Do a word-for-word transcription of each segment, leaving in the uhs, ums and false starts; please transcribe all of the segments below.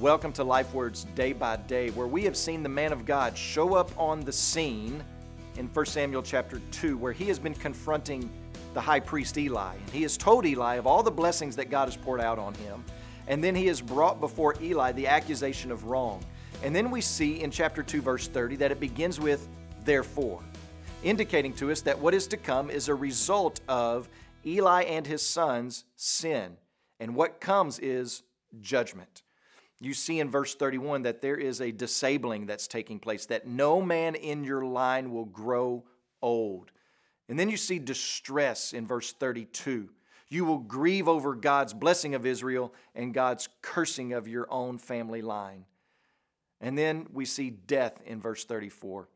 Welcome to LifeWords Day by Day, where we have seen the man of God show up on the scene in First Samuel chapter two, where he has been confronting the high priest Eli. And he has told Eli of all the blessings that God has poured out on him. And then he has brought before Eli the accusation of wrong. And then we see in chapter two, verse thirty, that it begins with, therefore, indicating to us that what is to come is a result of Eli and his sons' sin. And what comes is judgment. You see in verse thirty-one that there is a disabling that's taking place, that no man in your line will grow old. And then you see distress in verse thirty-two. You will grieve over God's blessing of Israel and God's cursing of your own family line. And then we see death in verse thirty-four,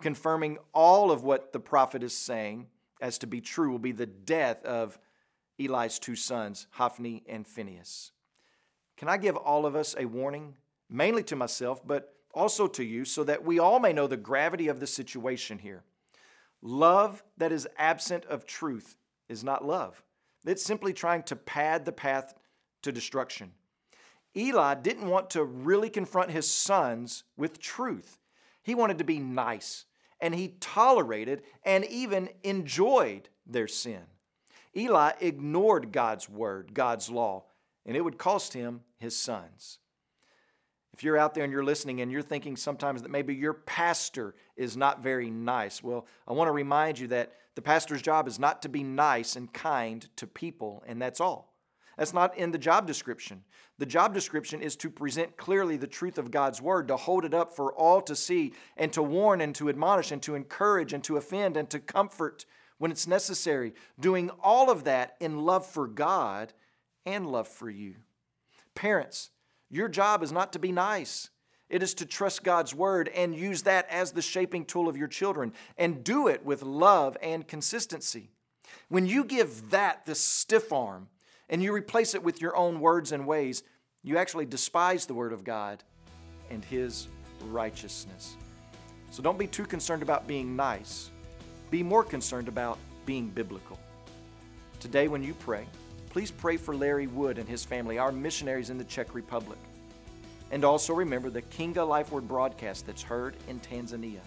confirming all of what the prophet is saying as to be true will be the death of Eli's two sons, Hophni and Phinehas. Can I give all of us a warning, mainly to myself, but also to you, so that we all may know the gravity of the situation here? Love that is absent of truth is not love. It's simply trying to pad the path to destruction. Eli didn't want to really confront his sons with truth. He wanted to be nice, and he tolerated and even enjoyed their sin. Eli ignored God's word, God's law, and it would cost him his sons. If you're out there and you're listening and you're thinking sometimes that maybe your pastor is not very nice, well, I want to remind you that the pastor's job is not to be nice and kind to people, and that's all. That's not in the job description. The job description is to present clearly the truth of God's word, to hold it up for all to see, and to warn and to admonish and to encourage and to offend and to comfort when it's necessary, doing all of that in love for God and love for you. Parents, your job is not to be nice. It is to trust God's word and use that as the shaping tool of your children, and do it with love and consistency. When you give that the stiff arm and you replace it with your own words and ways, you actually despise the word of God and his righteousness. So don't be too concerned about being nice. Be more concerned about being biblical. Today when you pray, please pray for Larry Wood and his family, our missionaries in the Czech Republic. And also remember the Kinga Life Word broadcast that's heard in Tanzania.